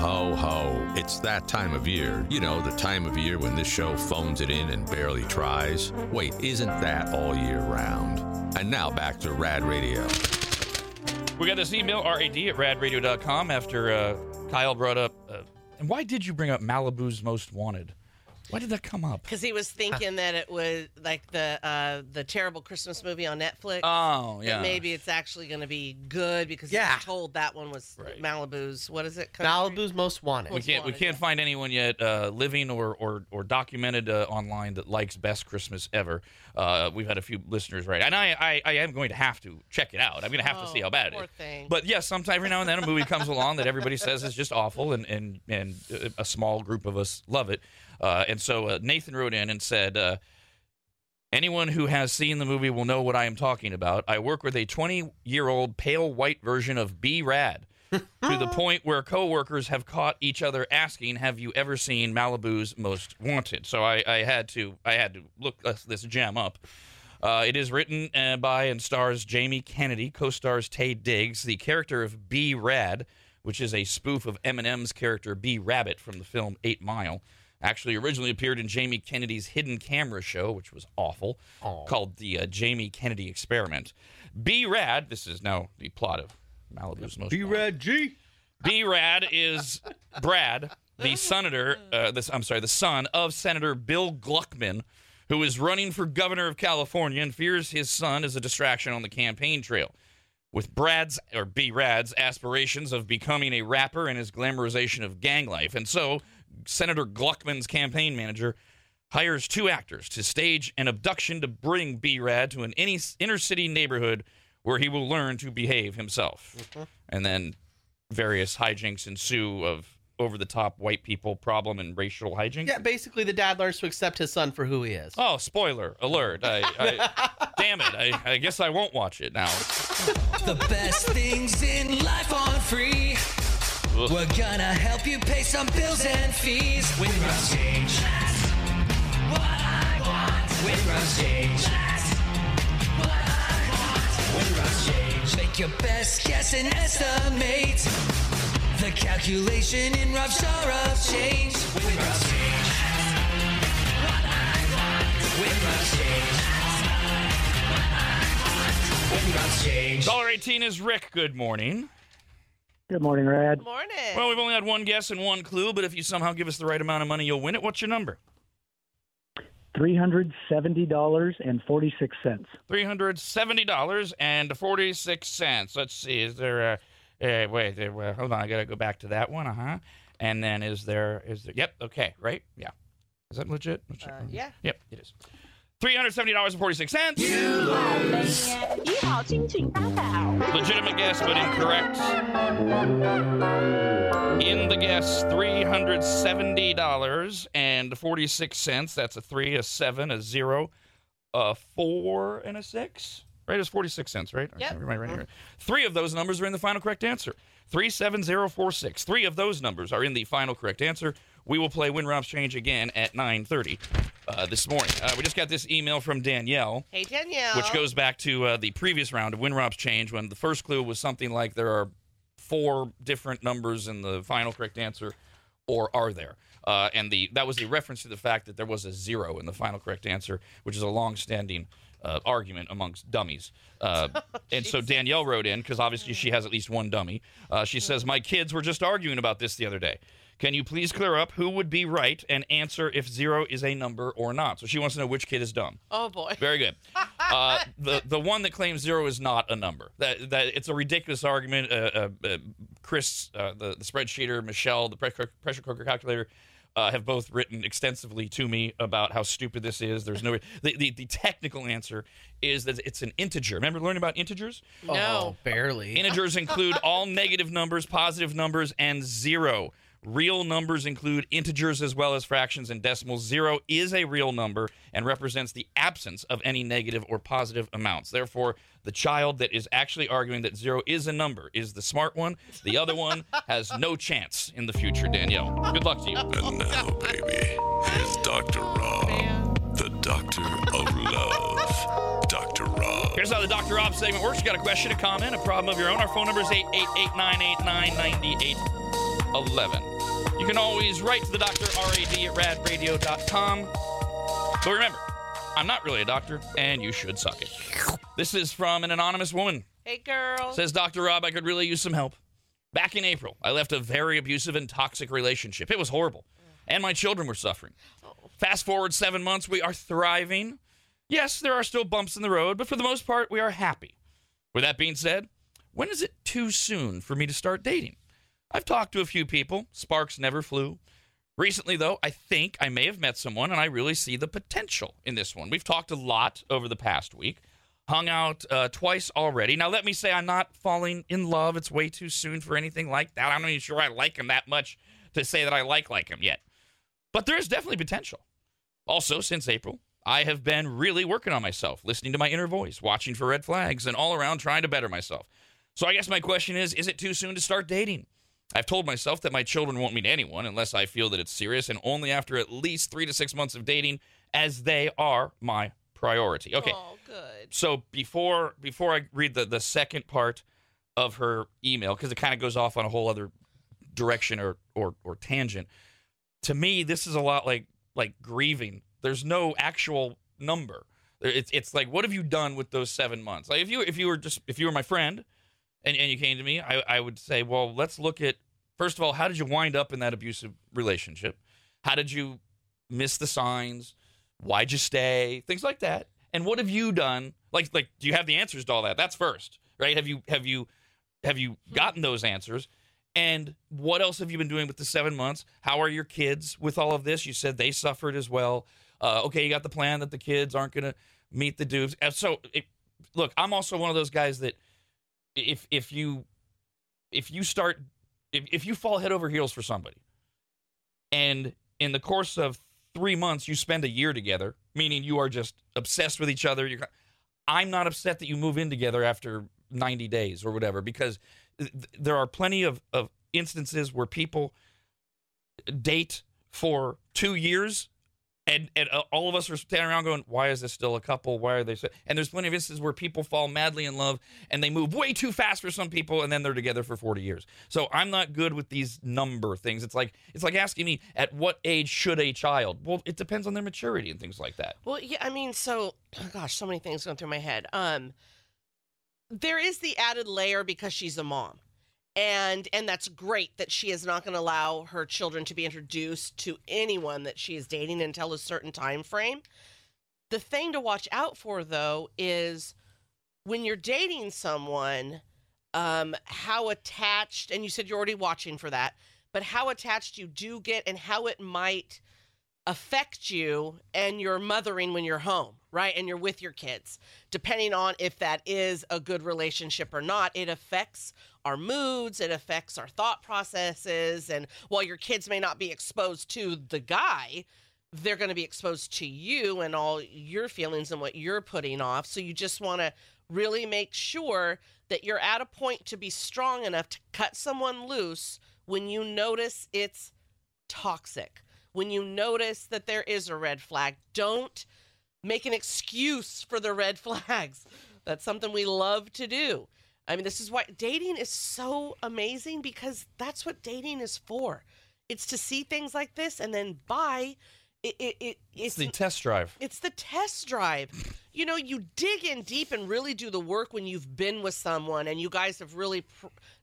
ho, ho. It's that time of year. You know, the time of year when this show phones it in and barely tries. Wait, isn't that all year round? And now back to Rad Radio. We got this email, rad@radradio.com, after Kyle brought up... and why did you bring up Malibu's Most Wanted? Why did that come up? Because he was thinking that it was like the terrible Christmas movie on Netflix. Oh, yeah. And maybe it's actually going to be good because he was told that one was right. Malibu's. What is it? Malibu's Most Wanted. We can't find anyone yet living or documented online that likes Best Christmas Ever. We've had a few listeners write, and I am going to have to check it out. I'm going to have to see how bad it is. Thing. But yes, sometimes every now and then a movie comes along that everybody says is just awful, and a small group of us love it. And so Nathan wrote in and said, anyone who has seen the movie will know what I am talking about. I work with a 20-year-old pale white version of B-Rad to the point where coworkers have caught each other asking, have you ever seen Malibu's Most Wanted? So I had to look this gem up. It is written by and stars Jamie Kennedy, co-stars Taye Diggs, the character of B-Rad, which is a spoof of Eminem's character B-Rabbit from the film 8 Mile. Actually, originally appeared in Jamie Kennedy's hidden camera show, which was awful, called the Jamie Kennedy Experiment. B-Rad, this is now the plot of Malibu's Most Wanted. B-Rad G. B-Rad is Brad, the senator. The son of Senator Bill Gluckman, who is running for governor of California and fears his son is a distraction on the campaign trail. With Brad's or B-Rad's aspirations of becoming a rapper and his glamorization of gang life, and so. Senator Gluckman's campaign manager hires two actors to stage an abduction to bring B-Rad to an inner-city neighborhood where he will learn to behave himself. Mm-hmm. And then various hijinks ensue of over-the-top white people problem and racial hijinks. Yeah, basically the dad learns to accept his son for who he is. Oh, spoiler alert. Damn it. I guess I won't watch it now. The best things in life on free. We're gonna help you pay some bills and fees. Win Rob's Change. That's what I want. Win Rob's Change. That's what I want. Win Rob's Change. Make your best guess and estimate the calculation in Rob's jar of change. Win Rob's Change. That's what I want. Win Rob's Change. That's what I want. Win Rob's Change. $1.18 is Rick. Good morning. Good morning, Rad. Good morning. Well, we've only had one guess and one clue, but if you somehow give us the right amount of money, you'll win it. What's your number? $370.46. $370.46. Let's see. Is there a wait? Hold on. I gotta go back to that one. And then is there? Yep. Okay. Right. Yeah. Is that legit? Yeah. Yep. It is. $370.46. Legitimate guess, but incorrect. In the guess, $370.46. That's a 3, a 7, a 0, a 4, and a 6. Right? It's 46 cents, right? Yep. Right here. Three of those numbers are in the final correct answer. 37046. Three of those numbers are in the final correct answer. We will play Win Rob's Change again at 9:30 this morning. We just got this email from Danielle. Hey, Danielle. Which goes back to the previous round of Win Rob's Change when the first clue was something like there are four different numbers in the final correct answer, or are there? And that was a reference to the fact that there was a 0 in the final correct answer, which is a long-standing argument amongst dummies. And so Danielle wrote in, because obviously she has at least one dummy. She says, my kids were just arguing about this the other day. Can you please clear up who would be right and answer if 0 is a number or not? So she wants to know which kid is dumb. Oh, boy. Very good. The one that claims 0 is not a number. That it's a ridiculous argument. Chris, the spreadsheeter, Michelle, the pressure cooker calculator, have both written extensively to me about how stupid this is. There's no the technical answer is that it's an integer. Remember learning about integers? No. Oh, barely. Integers include all negative numbers, positive numbers, and 0. Real numbers include integers as well as fractions and decimals. 0 is a real number and represents the absence of any negative or positive amounts. Therefore, the child that is actually arguing that 0 is a number is the smart one. The other one has no chance in the future, Danielle. Good luck to you. And now, baby, here's Dr. Rob, the doctor of love. Dr. Rob. Here's how the Dr. Rob segment works. You got a question, a comment, a problem of your own. Our phone number is 888-989-9898. 11. You can always write to the doctor, rad@radradio.com. But remember, I'm not really a doctor, and you should suck it. This is from an anonymous woman. Hey, girl. Says, Dr. Rob, I could really use some help. Back in April, I left a very abusive and toxic relationship. It was horrible. And my children were suffering. Fast forward 7 months, we are thriving. Yes, there are still bumps in the road, but for the most part, we are happy. With that being said, when is it too soon for me to start dating? I've talked to a few people. Sparks never flew. Recently, though, I think I may have met someone, and I really see the potential in this one. We've talked a lot over the past week. Hung out twice already. Now, let me say I'm not falling in love. It's way too soon for anything like that. I'm not even sure I like him that much to say that I like him yet. But there is definitely potential. Also, since April, I have been really working on myself, listening to my inner voice, watching for red flags, and all around trying to better myself. So I guess my question is it too soon to start dating? I've told myself that my children won't meet anyone unless I feel that it's serious, and only after at least 3 to 6 months of dating, as they are my priority. Okay. Oh, good. So before I read the second part of her email, because it kind of goes off on a whole other direction or tangent, to me, this is a lot like grieving. There's no actual number. It's like, what have you done with those 7 months? Like if you were my friend and you came to me, I would say, well, let's look at, first of all, how did you wind up in that abusive relationship? How did you miss the signs? Why'd you stay? Things like that. And what have you done? Like do you have the answers to all that? That's first, right? Have you gotten those answers? And what else have you been doing with the 7 months? How are your kids with all of this? You said they suffered as well. Okay, you got the plan that the kids aren't going to meet the dudes. So, look, I'm also one of those guys that if you fall head over heels for somebody, and in the course of 3 months you spend a year together, meaning you are just obsessed with each other. I'm not upset that you move in together after 90 days or whatever, because there are plenty of instances where people date for 2 years and all of us are standing around going, why is this still a couple? Why are they so? And there's plenty of instances where people fall madly in love and they move way too fast for some people and then they're together for 40 years. So I'm not good with these number things. It's like asking me at what age should a child? Well, it depends on their maturity and things like that. Well, yeah, I mean, so gosh, so many things going through my head. There is the added layer because she's a mom, and that's great that she is not going to allow her children to be introduced to anyone that she is dating until a certain time frame. The thing to watch out for, though, is when you're dating someone, how attached, and you said you're already watching for that, but how attached you do get and how it might affect you and your mothering when you're home, right? And you're with your kids. Depending on if that is a good relationship or not, it affects our moods, it affects our thought processes, and while your kids may not be exposed to the guy, they're going to be exposed to you and all your feelings and what you're putting off. So you just want to really make sure that you're at a point to be strong enough to cut someone loose when you notice it's toxic. When you notice that there is a red flag, don't make an excuse for the red flags. That's something we love to do. I mean, this is why dating is so amazing, because that's what dating is for. It's to see things like this and then buy. It's the test drive. It's the test drive. You know, you dig in deep and really do the work when you've been with someone and you guys have really,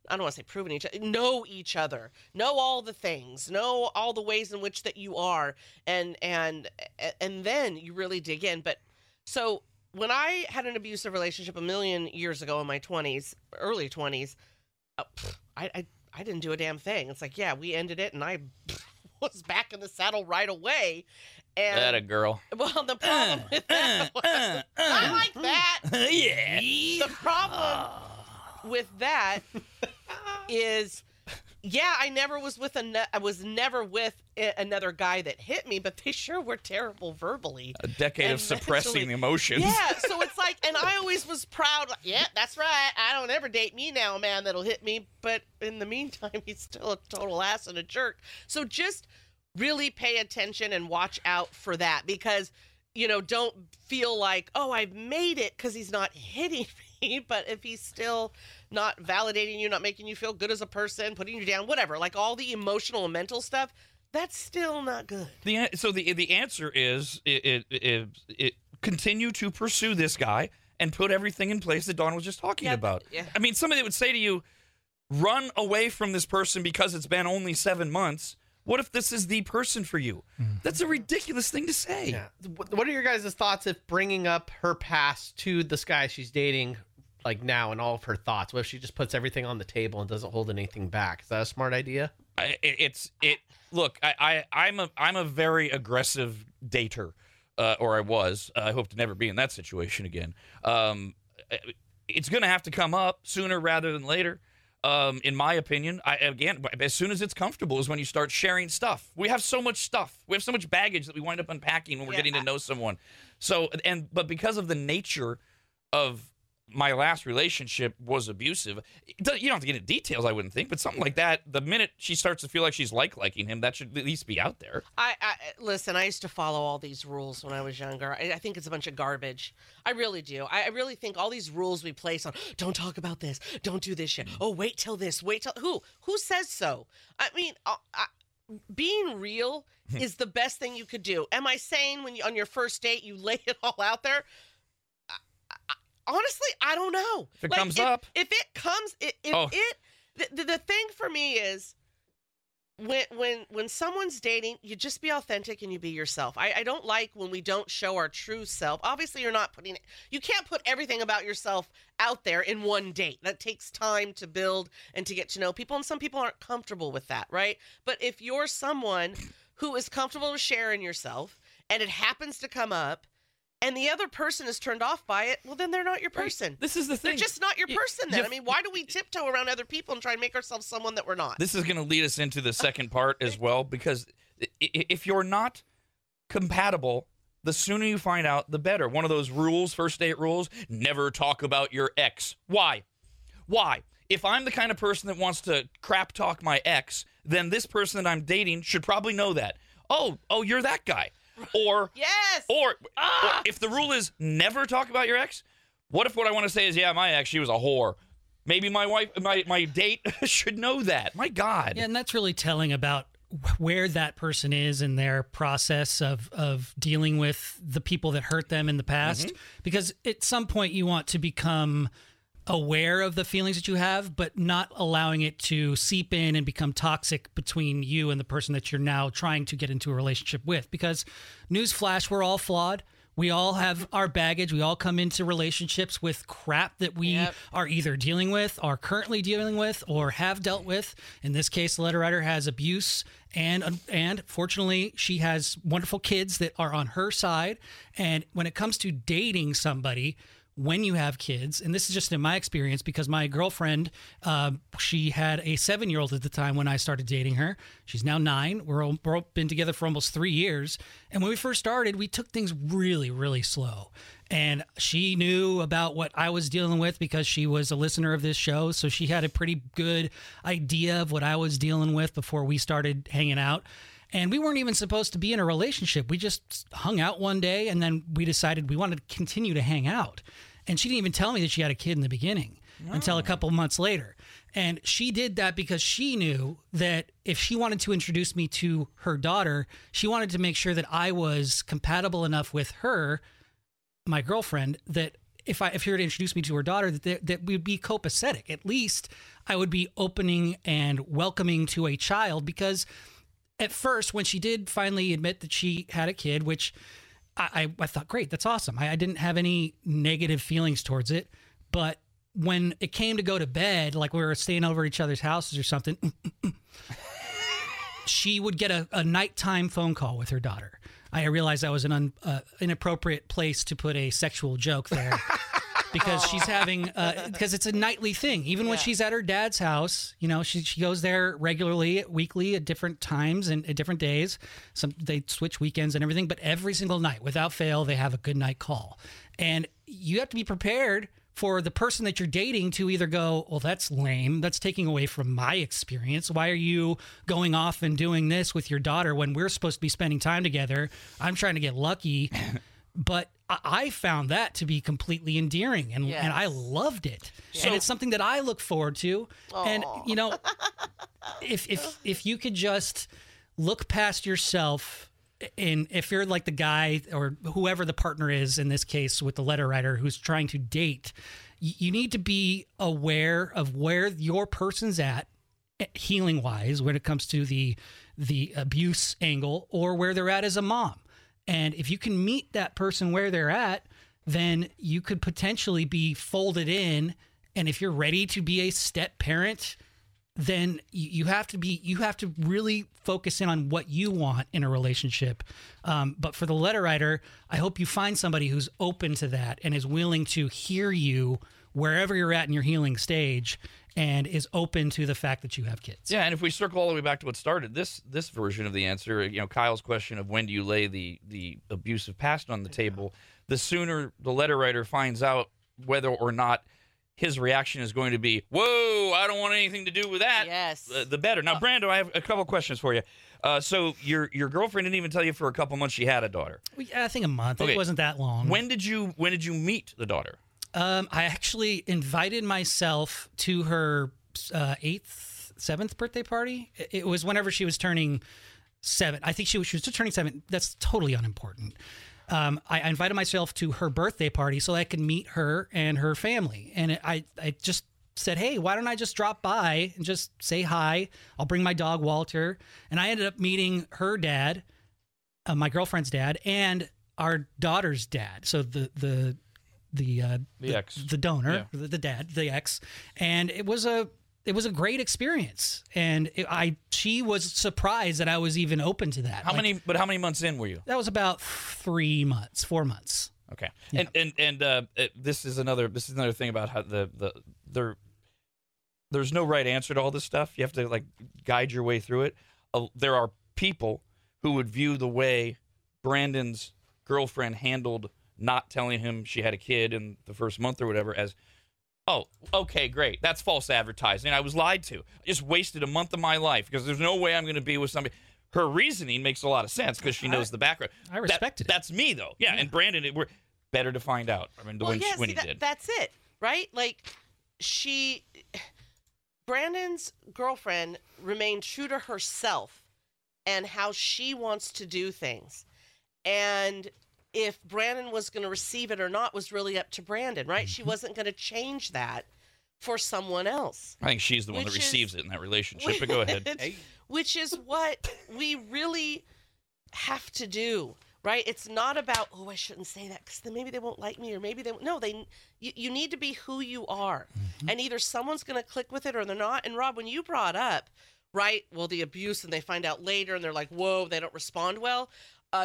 I don't want to say proven each other, know each other, know all the things, know all the ways in which that you are. And then you really dig in. But so when I had an abusive relationship a million years ago in my 20s, early 20s, I didn't do a damn thing. It's like, yeah, we ended it and I was back in the saddle right away. And that a girl. Well, the problem with that was I like that. Yeah. The problem with that is, yeah, I was never with another guy that hit me, but they sure were terrible verbally. A decade of suppressing emotions. Yeah, so it's like, and I always was proud. Like, yeah, that's right. I don't ever date me now, a man that'll hit me. But in the meantime, he's still a total ass and a jerk. So just really pay attention and watch out for that, because, you know, don't feel like, oh, I've made it because he's not hitting me. But if he's still not validating you, not making you feel good as a person, putting you down, whatever, like all the emotional and mental stuff, that's still not good. So the answer is continue to pursue this guy and put everything in place that Dawn was just talking about. Yeah. I mean, somebody would say to you, run away from this person because it's been only 7 months. What if this is the person for you? That's a ridiculous thing to say. Yeah. What are your guys' thoughts if bringing up her past to this guy she's dating like now and all of her thoughts? What if she just puts everything on the table and doesn't hold anything back? Is that a smart idea? I'm a very aggressive dater, or I was. I hope to never be in that situation again. It's going to have to come up sooner rather than later. In my opinion, as soon as it's comfortable is when you start sharing stuff. We have so much stuff. We have so much baggage that we wind up unpacking when we're getting to know someone. But because of the nature of my last relationship was abusive, you don't have to get into details, I wouldn't think, but something like that, the minute she starts to feel like she's liking him, that should at least be out there. I used to follow all these rules when I was younger. I think it's a bunch of garbage. I really do. I really think all these rules we place on, don't talk about this, don't do this shit, oh, wait till this, who says so? I mean, being real is the best thing you could do. Am I saying when you, on your first date, you lay it all out there? Honestly, I don't know. If it comes up. If it comes, the thing for me is when someone's dating, you just be authentic and you be yourself. I don't like when we don't show our true self. Obviously, you can't put everything about yourself out there in one date. That takes time to build and to get to know people. And some people aren't comfortable with that, right? But if you're someone who is comfortable with sharing yourself and it happens to come up, and the other person is turned off by it, well, then they're not your person. Right. This is the thing. They're just not your person then. I mean, why do we tiptoe around other people and try and make ourselves someone that we're not? This is going to lead us into the second part as well, because if you're not compatible, the sooner you find out, the better. One of those rules, first date rules, never talk about your ex. Why? If I'm the kind of person that wants to crap talk my ex, then this person that I'm dating should probably know that. Oh, you're that guy. Or yes. Or if the rule is never talk about your ex, what if what I want to say is, yeah, my ex, she was a whore. Maybe my wife, my date should know that. My God. Yeah, and that's really telling about where that person is in their process of dealing with the people that hurt them in the past. Mm-hmm. Because at some point you want to become aware of the feelings that you have, but not allowing it to seep in and become toxic between you and the person that you're now trying to get into a relationship with. Because newsflash, we're all flawed. We all have our baggage. We all come into relationships with crap that we are either dealing with, are currently dealing with, or have dealt with. In this case, the letter writer has abuse, and fortunately, she has wonderful kids that are on her side. And when it comes to dating somebody, when you have kids, and this is just in my experience, because my girlfriend, she had a 7-year-old at the time when I started dating her. She's now 9. We're been together for almost 3 years. And when we first started, we took things really, really slow. And she knew about what I was dealing with because she was a listener of this show. So she had a pretty good idea of what I was dealing with before we started hanging out. And we weren't even supposed to be in a relationship. We just hung out one day, and then we decided we wanted to continue to hang out. And she didn't even tell me that she had a kid in the beginning until a couple months later. And she did that because she knew that if she wanted to introduce me to her daughter, she wanted to make sure that I was compatible enough with her, my girlfriend, that if she were to introduce me to her daughter, that we'd be copacetic. At least I would be opening and welcoming to a child, because at first, when she did finally admit that she had a kid, which I thought, great, that's awesome. I didn't have any negative feelings towards it. But when it came to go to bed, like we were staying over at each other's houses or something, she would get a nighttime phone call with her daughter. I realized that was an inappropriate place to put a sexual joke there. Because she's having, because it's a nightly thing. Even when she's at her dad's house, you know, she goes there regularly, weekly, at different times and at different days. They switch weekends and everything, but every single night, without fail, they have a good night call. And you have to be prepared for the person that you're dating to either go, well, that's lame. That's taking away from my experience. Why are you going off and doing this with your daughter when we're supposed to be spending time together? I'm trying to get lucky. But I found that to be completely endearing, and, yes. and I loved it. Yes. And it's something that I look forward to. Aww. And, you know, if you could just look past yourself, and if you're like the guy or whoever the partner is in this case with the letter writer who's trying to date, you need to be aware of where your person's at healing-wise when it comes to the abuse angle or where they're at as a mom. And if you can meet that person where they're at, then you could potentially be folded in. And if you're ready to be a step parent, then you have to really focus in on what you want in a relationship. But for the letter writer, I hope you find somebody who's open to that and is willing to hear you wherever you're at in your healing stage and is open to the fact that you have kids. Yeah, and if we circle all the way back to what started, this version of the answer, you know, Kyle's question of when do you lay the abusive past on the table, the sooner the letter writer finds out whether or not his reaction is going to be, whoa, I don't want anything to do with that, yes. The better. Now, Brando, I have a couple questions for you. So your girlfriend didn't even tell you for a couple months she had a daughter. I think a month. Okay. It wasn't that long. When did you meet the daughter? I actually invited myself to her 7th birthday party. It was whenever she was turning 7. I think she was just turning 7. That's totally unimportant. I invited myself to her birthday party so that I could meet her and her family. And I just said, hey, why don't I just drop by and just say hi? I'll bring my dog, Walter. And I ended up meeting her dad, my girlfriend's dad, and our daughter's dad. So the donor, yeah. the dad, the ex, and it was a great experience, and she was surprised that I was even open to that. How many months in were you? That was about 4 months. Okay, yeah. This is another thing about how there's no right answer to all this stuff. You have to like guide your way through it. There are people who would view the way Brandon's girlfriend handled not telling him she had a kid in the first month or whatever as, oh, okay, great. That's false advertising. I was lied to. I just wasted a month of my life because there's no way I'm going to be with somebody. Her reasoning makes a lot of sense because she knows the background. I respected it. That's me, though. Yeah, yeah. And Brandon, we're better to find out. I mean, he did. That's it, right? Like, Brandon's girlfriend remained true to herself and how she wants to do things. And if Brandon was going to receive it or not was really up to Brandon, right? She wasn't going to change that for someone else. I think she's the one that receives it in that relationship, but go ahead. Which is what we really have to do, right? It's not about, oh, I shouldn't say that because then maybe they won't like me or maybe they won't. No, you need to be who you are. Mm-hmm. And either someone's going to click with it or they're not. And Rob, when you brought up, right, well, the abuse and they find out later and they're like, whoa, they don't respond well.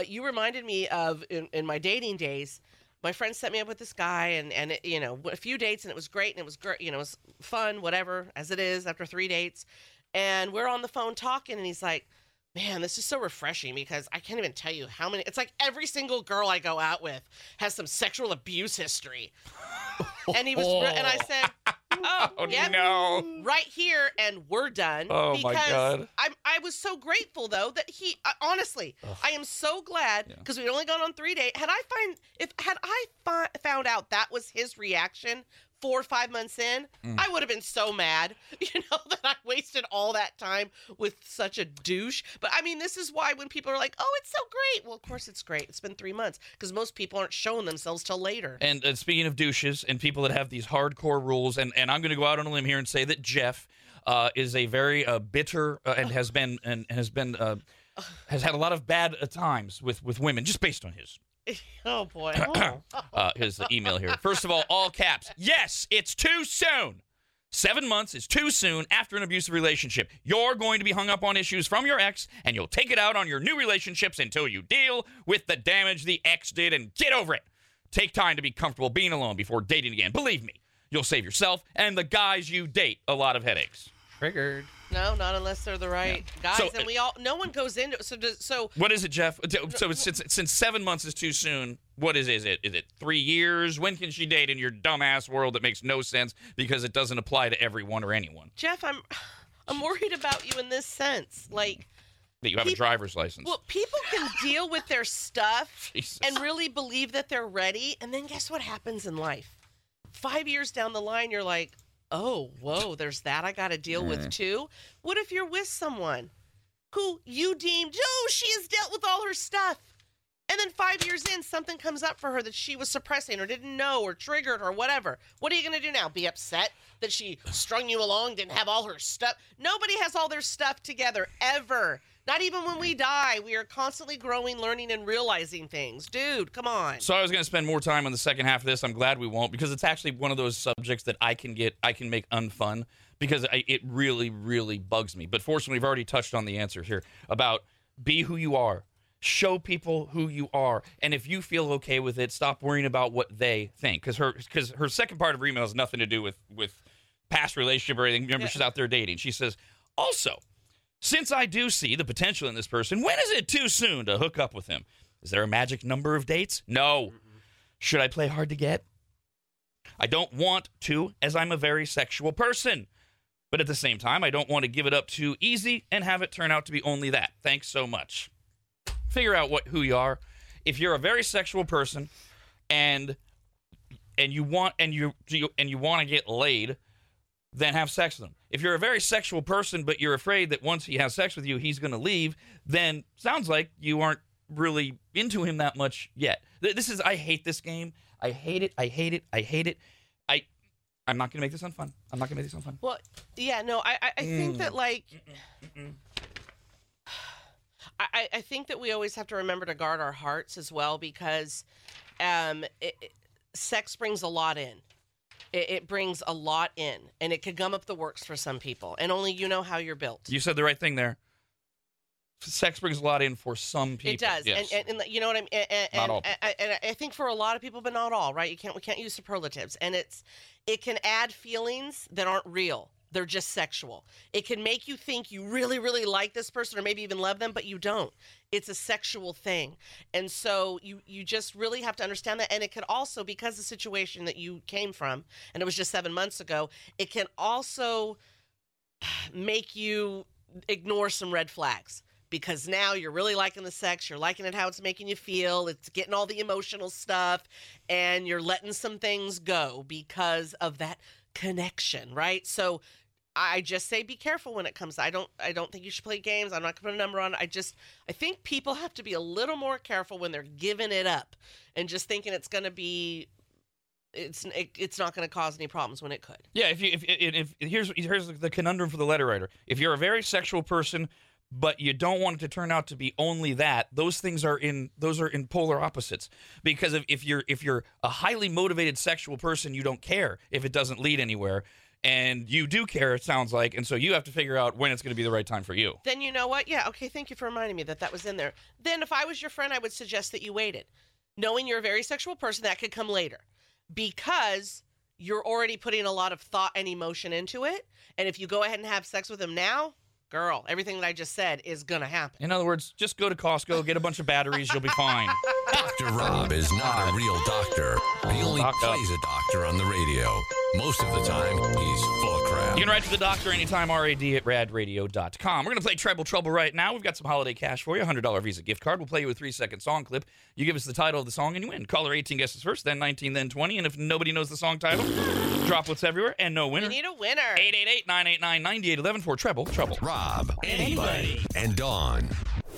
You reminded me of, in my dating days, my friend set me up with this guy and it, you know, a few dates and it was great and it was great, you know, it was fun, whatever, as it is after 3 dates. And we're on the phone talking and he's like, man, this is so refreshing because I can't even tell you how many. It's like every single girl I go out with has some sexual abuse history. And he was, and I said, oh yep, no, right here, and we're done. Oh my God! I was so grateful though that he honestly, ugh. I am so glad because we'd only gone on 3 dates. Had I found out that was his reaction 4 or 5 months in, I would have been so mad, you know, that I wasted all that time with such a douche. But I mean, this is why when people are like, oh, it's so great. Well, of course it's great. It's been 3 months because most people aren't showing themselves till later. And speaking of douches and people that have these hardcore rules, and I'm going to go out on a limb here and say that Jeff is a very bitter has had a lot of bad times with women just based on his. Oh, boy. Here's the email here. First of all caps. Yes, it's too soon. 7 months is too soon after an abusive relationship. You're going to be hung up on issues from your ex, and you'll take it out on your new relationships until you deal with the damage the ex did and get over it. Take time to be comfortable being alone before dating again. Believe me, you'll save yourself and the guys you date a lot of headaches. Triggered. No, not unless they're the right guys. So, and no one goes into it. So what is it, Jeff? So since 7 months is too soon, what is it? Is it 3 years? When can she date in your dumbass world that makes no sense because it doesn't apply to everyone or anyone? Jeff, I'm worried about you in this sense. Like, that you have a driver's license. Well, people can deal with their stuff and really believe that they're ready. And then guess what happens in life? 5 years down the line, you're like, oh, whoa, there's that I got to deal with too. What if you're with someone who you deemed, oh, she has dealt with all her stuff. And then 5 years in, something comes up for her that she was suppressing or didn't know or triggered or whatever. What are you going to do now? Be upset that she strung you along, didn't have all her stuff? Nobody has all their stuff together ever. Not even when we die. We are constantly growing, learning, and realizing things. Dude, come on. So I was going to spend more time on the second half of this. I'm glad we won't, because it's actually one of those subjects that I can make unfun, because it really, really bugs me. But fortunately, we've already touched on the answer here about be who you are. Show people who you are, and if you feel okay with it, stop worrying about what they think. Because her second part of her email has nothing to do with past relationship or anything. Remember, she's out there dating. She says, also, since I do see the potential in this person, when is it too soon to hook up with him? Is there a magic number of dates? No. Should I play hard to get? I don't want to, as I'm a very sexual person. But at the same time, I don't want to give it up too easy and have it turn out to be only that. Thanks so much. Figure out who you are. If you're a very sexual person and you want to get laid, then have sex with him. If you're a very sexual person but you're afraid that once he has sex with you he's going to leave, then sounds like you aren't really into him that much yet. I hate this game. I hate it. I'm not going to make this unfun. Well, yeah, no, I think that like I think that we always have to remember to guard our hearts as well, because sex brings a lot in. It brings a lot in, and it could gum up the works for some people, and only you know how you're built. You said the right thing there. Sex brings a lot in for some people. It does, yes. and you know what I mean? Not all. And I think for a lot of people, but not all, right? We can't use superlatives, and it can add feelings that aren't real. They're just sexual. It can make you think you really, really like this person or maybe even love them, but you don't. It's a sexual thing. And so you just really have to understand that. And it could also, because the situation that you came from, and it was just 7 months ago, it can also make you ignore some red flags. Because now you're really liking the sex, you're liking it how it's making you feel, it's getting all the emotional stuff, and you're letting some things go because of that connection, right? So I just say be careful when it comes. I don't think you should play games. I'm not going to put a number on it. I think people have to be a little more careful when they're giving it up and just thinking it's going to be it's not going to cause any problems when it could. Yeah, if here's the conundrum for the letter writer. If you're a very sexual person but you don't want it to turn out to be only that, those are in polar opposites. Because if you're a highly motivated sexual person, you don't care if it doesn't lead anywhere. And you do care, it sounds like, and so you have to figure out when it's going to be the right time for you. Then you know what? Yeah, okay, thank you for reminding me that was in there. Then if I was your friend, I would suggest that you waited. Knowing you're a very sexual person, that could come later. Because you're already putting a lot of thought and emotion into it. And if you go ahead and have sex with him now, girl, everything that I just said is going to happen. In other words, just go to Costco, get a bunch of batteries, you'll be fine. Dr. Rob is not a real doctor. He only plays a doctor on the radio. Most of the time, he's full of crap. You can write to the doctor anytime, rad@radradio.com. We're going to play Tribal Trouble right now. We've got some holiday cash for you, $100 Visa gift card. We'll play you a 3-second song clip. You give us the title of the song and you win. Caller 18 guesses first, then 19, then 20. And if nobody knows the song title, droplets everywhere and no winner. You need a winner. 888-989-9811 for Treble Trouble. Rob, Anybody, and Dawn.